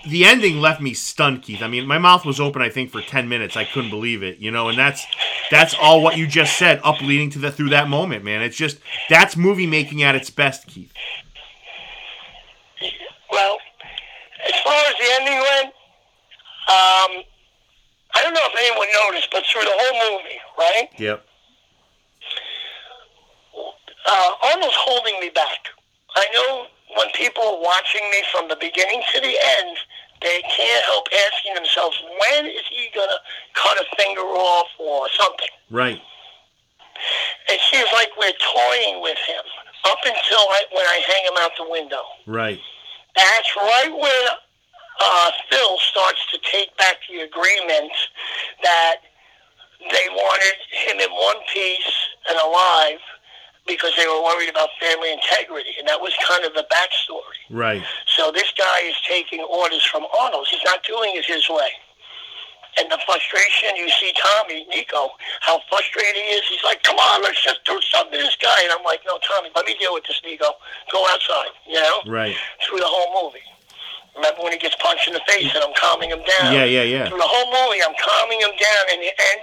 the ending left me stunned, Keith. I mean, my mouth was open, I think, for 10 minutes. I couldn't believe it, and that's all what you just said, up leading to through that moment, man. It's just, that's movie making at its best, Keith. Well, as far as the ending went, I don't know if anyone noticed, but through the whole movie, right? Yep. Arnold's holding me back. I know. When people are watching me from the beginning to the end, they can't help asking themselves, when is he going to cut a finger off or something? Right. It seems like we're toying with him up until when I hang him out the window. Right. That's right when Phil starts to take back the agreement that They wanted him in one piece and alive because they were worried about family integrity, and that was kind of the backstory. Right. So this guy is taking orders from Arnold. He's not doing it his way. And the frustration, you see Tommy, Nico, how frustrated he is. He's like, come on, let's just do something to this guy. And I'm like, no, Tommy, let me deal with this, Nico. Go outside, you know? Right. Through the whole movie. Remember when he gets punched in the face and I'm calming him down? Yeah. Through the whole movie, I'm calming him down. And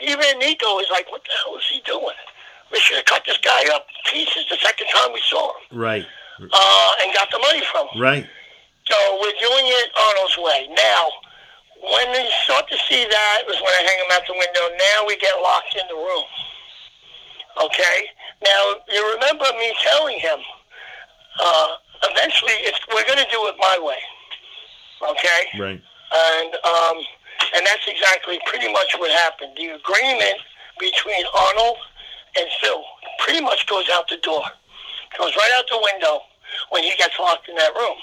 even Nico is like, what the hell is he doing? We should have cut this guy up in pieces the second time we saw him. Right. And got the money from him. Right. So we're doing it Arnold's way. Now, when they start to see that, it was when I hang them out the window. Now we get locked in the room. Okay? Now, you remember me telling him, eventually, we're going to do it my way. Okay? Right. And that's exactly pretty much what happened. The agreement between Arnold and Phil pretty much goes out the door. Goes right out the window when he gets locked in that room.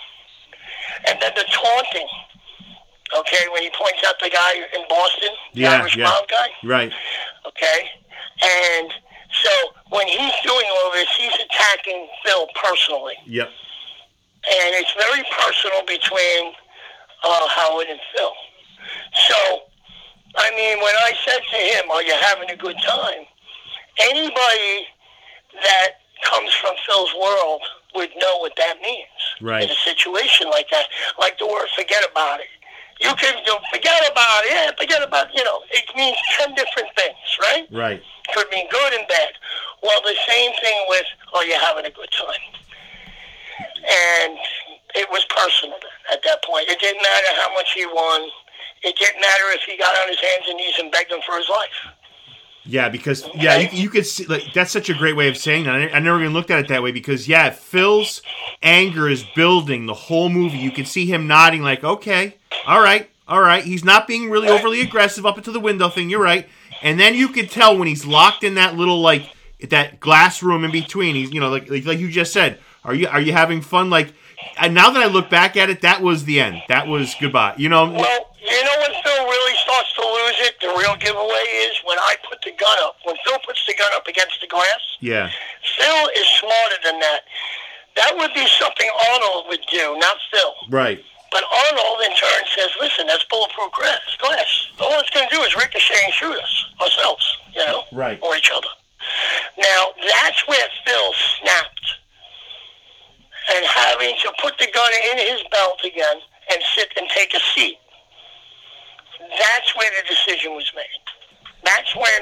And then the taunting... Okay, when he points out the guy in Boston, the Irish mob guy. Right. Okay, and so when he's doing all this, he's attacking Phil personally. Yep. And it's very personal between Howard and Phil. So, I mean, when I said to him, are you having a good time? Anybody that comes from Phil's world would know what that means. Right. In a situation like that. Like the word, forget about it. You can forget about, it means 10 different things, right? Right. Could mean good and bad. Well, the same thing with, oh, you're having a good time. And it was personal at that point. It didn't matter how much he won. It didn't matter if he got on his hands and knees and begged him for his life. Yeah, because, okay. you could see, like, that's such a great way of saying that. I never even looked at it that way because, Phil's anger is building the whole movie. You can see him nodding like, okay, all right. He's not being really overly aggressive up into the window thing. You're right. And then you could tell when he's locked in that little, like, that glass room in between. He's, like you just said, are you having fun? Like, and now that I look back at it, that was the end. That was goodbye. Well, you know when Phil really starts to lose it? The real giveaway is when I put the gun up. When Phil puts the gun up against the glass, Phil is smarter than that. That would be something Arnold would do, not Phil. Right. But Arnold, in turn, says, listen, that's bulletproof glass. All it's going to do is ricochet and shoot us, ourselves, Right. Or each other. Now, that's where Phil snapped. And having to put the gun in his belt again and sit and take a seat. That's where the decision was made. That's when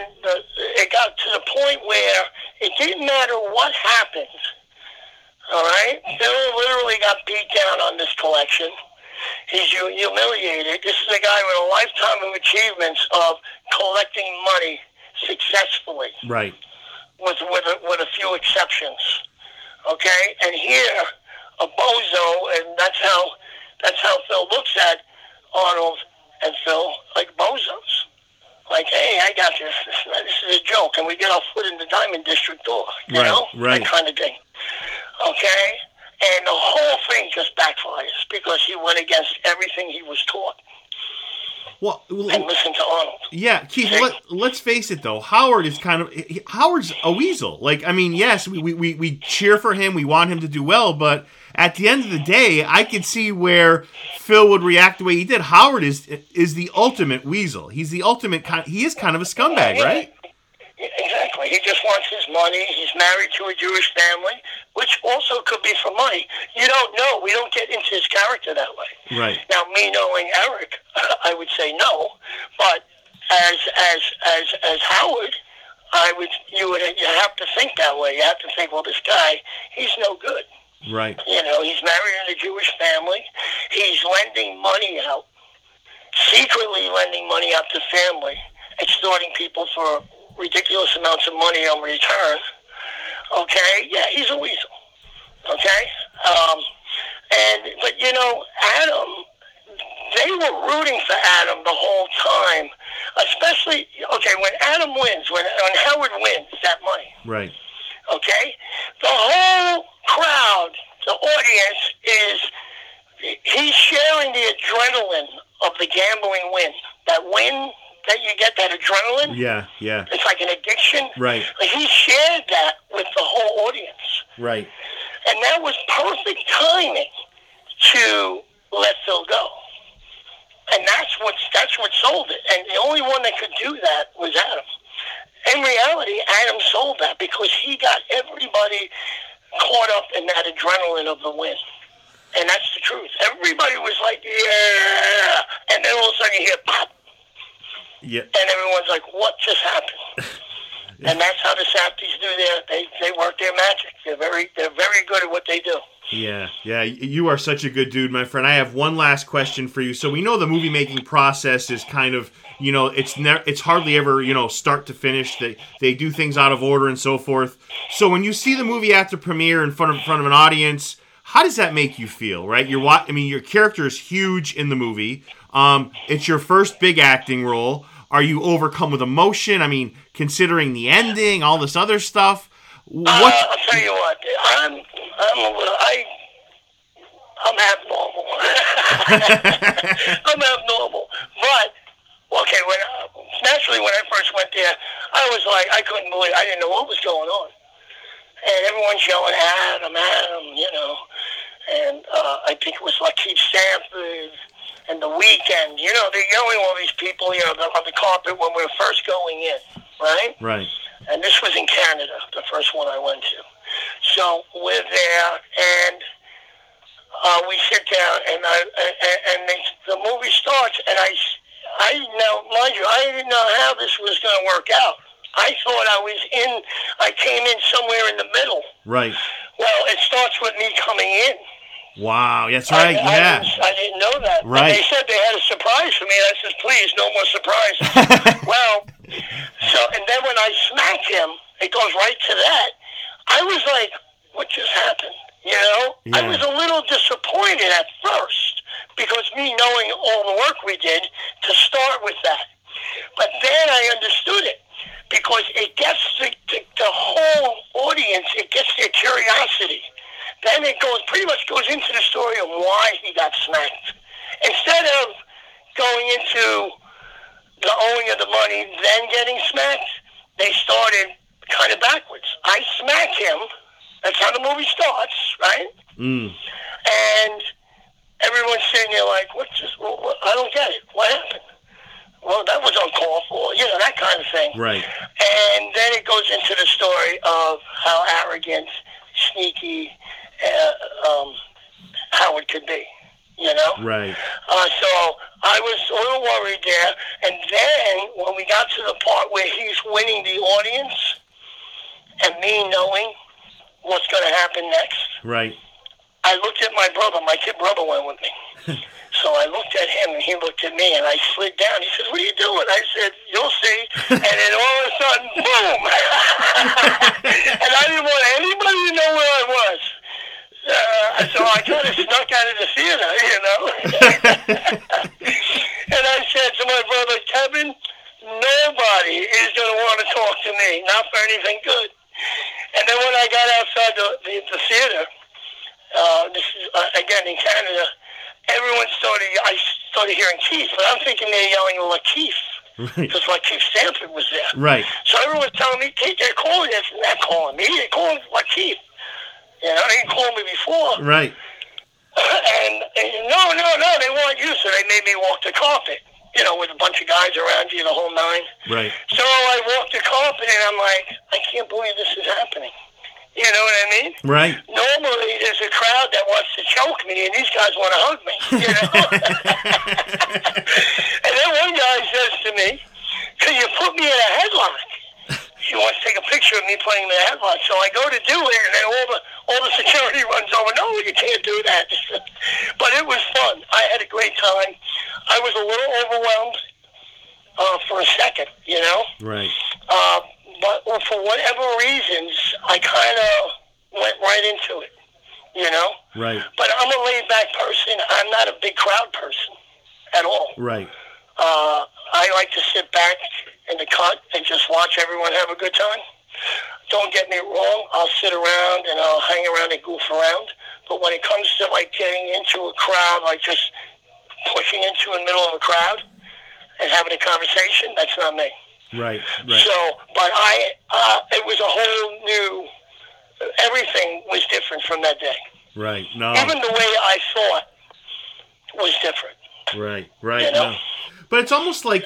it got to the point where it didn't matter what happened. All right? Phil literally got beat down on this collection. He's humiliated. This is a guy with a lifetime of achievements of collecting money successfully. Right. With a few exceptions. Okay? And here, a bozo, and that's how Phil looks at Arnold and Phil, like bozos. Like, hey, I got this. This is a joke. And we get our foot in the Diamond District door. You know? Right. That kind of thing. Okay? And the whole thing just backfires because he went against everything he was taught. Well, and listen to Arnold. Yeah, Keith, let's face it, though. Howard's a weasel. Like, I mean, yes, we cheer for him. We want him to do well. But at the end of the day, I could see where Phil would react the way he did. Howard is the ultimate weasel. He's the ultimate he is kind of a scumbag, right? Exactly. He just wants his money. He's married to a Jewish family, which also could be for money. You don't know. We don't get into his character that way. Right. Now, me knowing Eric, I would say no. But as Howard, you have to think that way. You have to think, well, this guy, he's no good. Right. He's married in a Jewish family. He's lending money out, secretly lending money out to family, extorting people for ridiculous amounts of money on return. Okay? Yeah, he's a weasel. Okay? But Adam, they were rooting for Adam the whole time. Especially, okay, when Adam wins, when Howard wins that money. Right. Okay? The whole crowd, the audience he's sharing the adrenaline of the gambling win. That win that you get, that adrenaline. Yeah, yeah. It's like an addiction. Right. Like he shared that with the whole audience. Right. And that was perfect timing to let Phil go. And that's what sold it. And the only one that could do that was Adam. In reality, Adam sold that because he got everybody caught up in that adrenaline of the win. And that's the truth. Everybody was like, yeah. And then all of a sudden you hear pop. Yeah. And everyone's like, what just happened? Yeah. And that's how the Safdies do their, they work their magic. They're very good at what they do. Yeah, yeah. You are such a good dude, my friend. I have one last question for you. So we know the movie-making process is kind of, it's hardly ever, start to finish. They do things out of order and so forth. So when you see the movie after premiere in front of an audience, how does that make you feel, right? Your character is huge in the movie. It's your first big acting role. Are you overcome with emotion? I mean, considering the ending, all this other stuff. I'll tell you what, I'm abnormal. I'm abnormal. But, okay, when I first went there, I was like, I couldn't believe, I didn't know what was going on. And everyone's yelling, Adam, And I think it was Lakeith Stamford and The Weeknd. They're yelling all these people, on the carpet when we were first going in, right? Right. And this was in Canada, the first one I went to. So we're there, and we sit down, and the movie starts, and I now, mind you, I didn't know how this was going to work out. I thought I came in somewhere in the middle. Right. Well, it starts with me coming in. Wow, that's right, I didn't know that. Right. And they said they had a surprise for me, and I said, please, no more surprises. Well, so, and then when I smack him, it goes right to that. I was like, what just happened? Yeah. I was a little disappointed at first, because me knowing all the work we did to start with that. But then I understood it. Because it gets the whole audience, it gets their curiosity. Then it pretty much goes into the story of why he got smacked. Instead of going into the owing of the money, then getting smacked, they started kind of backwards. I smack him. That's how the movie starts, right? Mm. And everyone's sitting there like, what, I don't get it. What happened? Well, that was uncalled for, that kind of thing. Right. And then it goes into the story of how arrogant, sneaky Howard could be, Right. So I was a little worried there. And then when we got to the part where he's winning the audience and me knowing what's going to happen next. Right. I looked at my brother. My kid brother went with me. So I looked at him, and he looked at me, and I slid down. He says, what are you doing? I said, you'll see. And then all of a sudden, boom. And I didn't want anybody to know where I was. So I kind of snuck out of the theater, And I said to my brother, Kevin, nobody is going to want to talk to me, not for anything good. And then when I got outside the theater, this is, again, in Canada, I started hearing Keith, but I'm thinking they're yelling Lakeith, because right. Lakeith Stamford was there. Right. So everyone was telling me, Keith, they're calling this, and they're calling me. They're calling Lakeith. They didn't call me before. Right. And no, they want you, so they made me walk the carpet, with a bunch of guys around you, the whole nine. Right. So I walked the carpet, and I'm like, I can't believe this is happening. You know what I mean? Right. Normally, there's a crowd that wants to choke me, and these guys want to hug me, And then one guy says to me, can you put me in a headlock? He wants to take a picture of me playing the headlock. So I go to do it, and then all the security runs over. No, you can't do that. But it was fun. I had a great time. I was a little overwhelmed for a second, Right. But for whatever reasons, I kind of went right into it, Right. But I'm a laid-back person. I'm not a big crowd person at all. Right. I like to sit back in the cut and just watch everyone have a good time. Don't get me wrong. I'll sit around and I'll hang around and goof around. But when it comes to, getting into a crowd, just pushing into the middle of a crowd and having a conversation, that's not me. Right. So, but it was a whole new, everything was different from that day. Right. No. Even the way I thought was different. Right. You know? No. But it's almost like,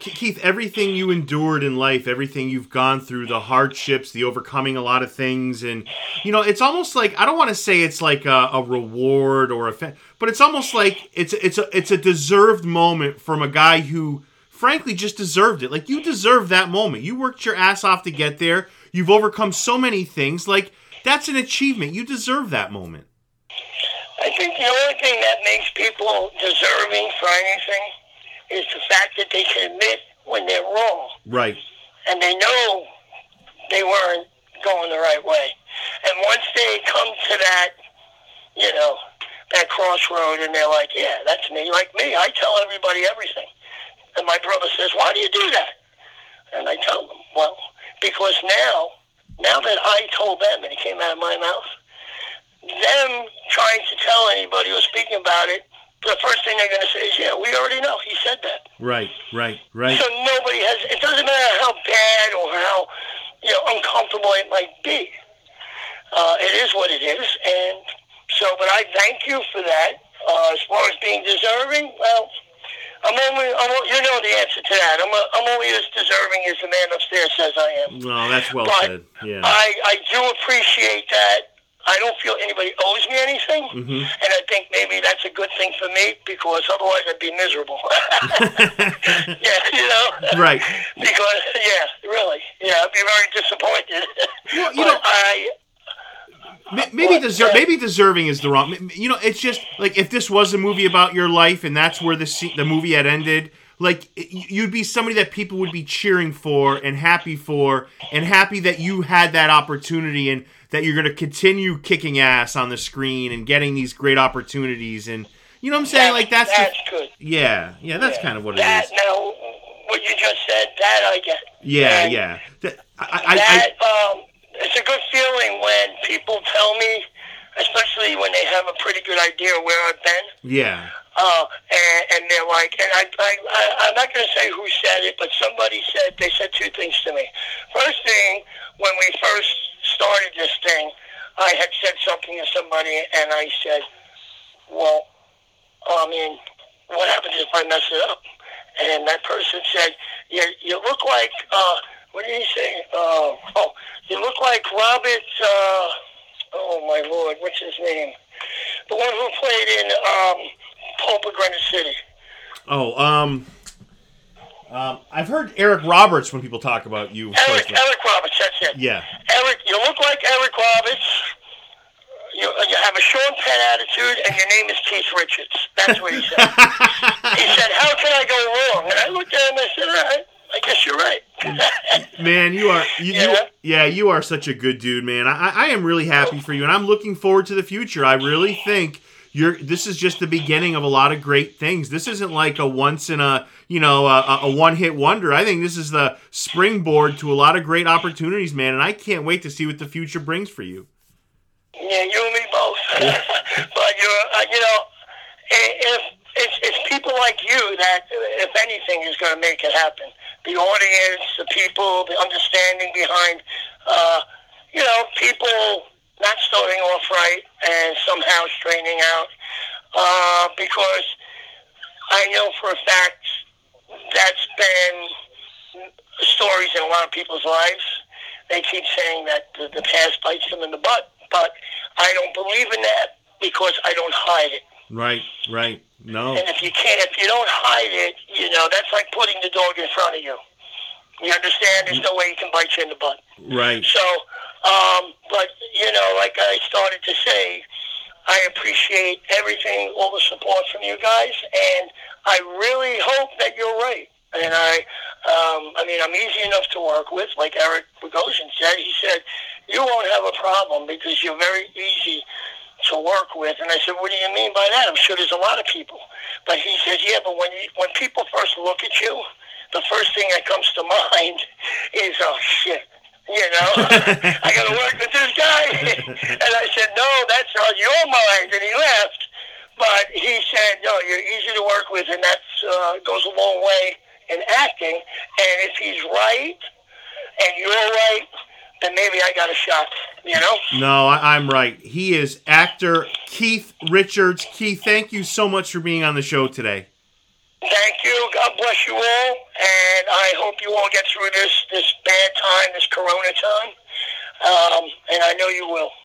Keith, everything you endured in life, everything you've gone through, the hardships, the overcoming a lot of things, and, you know, it's almost like, I don't want to say it's like a reward or a, but it's almost like it's a deserved moment from a guy who, frankly, just deserved it. Like, you deserved that moment. You worked your ass off to get there. You've overcome so many things. Like, that's an achievement. You deserve that moment. I think the only thing that makes people deserving for anything is the fact that they can admit when they're wrong. Right. And they know they weren't going the right way. And once they come to that, you know, that crossroad, and they're like, yeah, that's me. Like me, I tell everybody everything. And my brother says, why do you do that? And I tell them, well, because now that I told them and it came out of my mouth, them trying to tell anybody who's speaking about it, the first thing they're going to say is, yeah, we already know. He said that. Right. So nobody has, it doesn't matter how bad or how, you know, uncomfortable it might be. It is what it is. And so, but I thank you for that. As far as being deserving, well, you know the answer to that. I'm only as deserving as the man upstairs says I am. No, that's well said. Yeah. I do appreciate that. I don't feel anybody owes me anything, and I think maybe that's a good thing for me, because otherwise I'd be miserable. Yeah, you know? Right. Because, yeah, really. Yeah, I'd be very disappointed. Well, you know, maybe deserving is the wrong... You know, it's just, like, if this was a movie about your life, and that's where the movie had ended... Like, you'd be somebody that people would be cheering for and happy that you had that opportunity and that you're going to continue kicking ass on the screen and getting these great opportunities. And, you know what I'm saying? That's good. Yeah, that's kind of what it is. Now, what you just said, that I get. Yeah. It's a good feeling when people tell me, especially when they have a pretty good idea of where I've been. Yeah. And they're like, and I'm not going to say who said it, but somebody said, they said two things to me. First thing, when we first started this thing, I had said something to somebody, and I said, well, I mean, what happens if I mess it up? And that person said, you look like, what did he say? You look like Robert, oh my Lord, what's his name? The one who played in, Pope of Greenwich City. Oh, I've heard Eric Roberts when people talk about you. Eric Roberts, that's it. Yeah. Eric, you look like Eric Roberts. You have a Sean Penn attitude, and your name is Keith Richards. That's what he said. He said, "How can I go wrong?" And I looked at him and I said, "All right, I guess you're right." Man, you are. You are such a good dude, man. I am really happy for you, and I'm looking forward to the future. I really think. This is just the beginning of a lot of great things. This isn't like a once in a, you know, a one-hit wonder. I think this is the springboard to a lot of great opportunities, man, and I can't wait to see what the future brings for you. Yeah, you and me both. Yeah. But, you know, it's people like you that, if anything, is going to make it happen. The audience, the people, the understanding behind, you know, people... not starting off right and somehow straightening out, because I know for a fact that's been stories in a lot of people's lives. They keep saying that the past bites them in the butt, but I don't believe in that because I don't hide it. Right. No. And if you don't hide it, you know, that's like putting the dog in front of you. You understand? There's no way he can bite you in the butt. Right. So... but, you know, like I started to say, I appreciate everything, all the support from you guys, and I really hope that you're right. And I mean, I'm easy enough to work with, like Eric Bogosian said. He said, you won't have a problem because you're very easy to work with. And I said, what do you mean by that? I'm sure there's a lot of people. But he says, yeah, but when people first look at you, the first thing that comes to mind is, oh, shit. You know, I got to work with this guy. And I said, no, that's on your mind. And he left. But he said, no, you're easy to work with, and that's goes a long way in acting. And if he's right and you're right, then maybe I got a shot, you know? No, I'm right. He is actor Keith Richards. Keith, thank you so much for being on the show today. Thank you. God bless you all. And I hope you all get through this bad time, this corona time. And I know you will.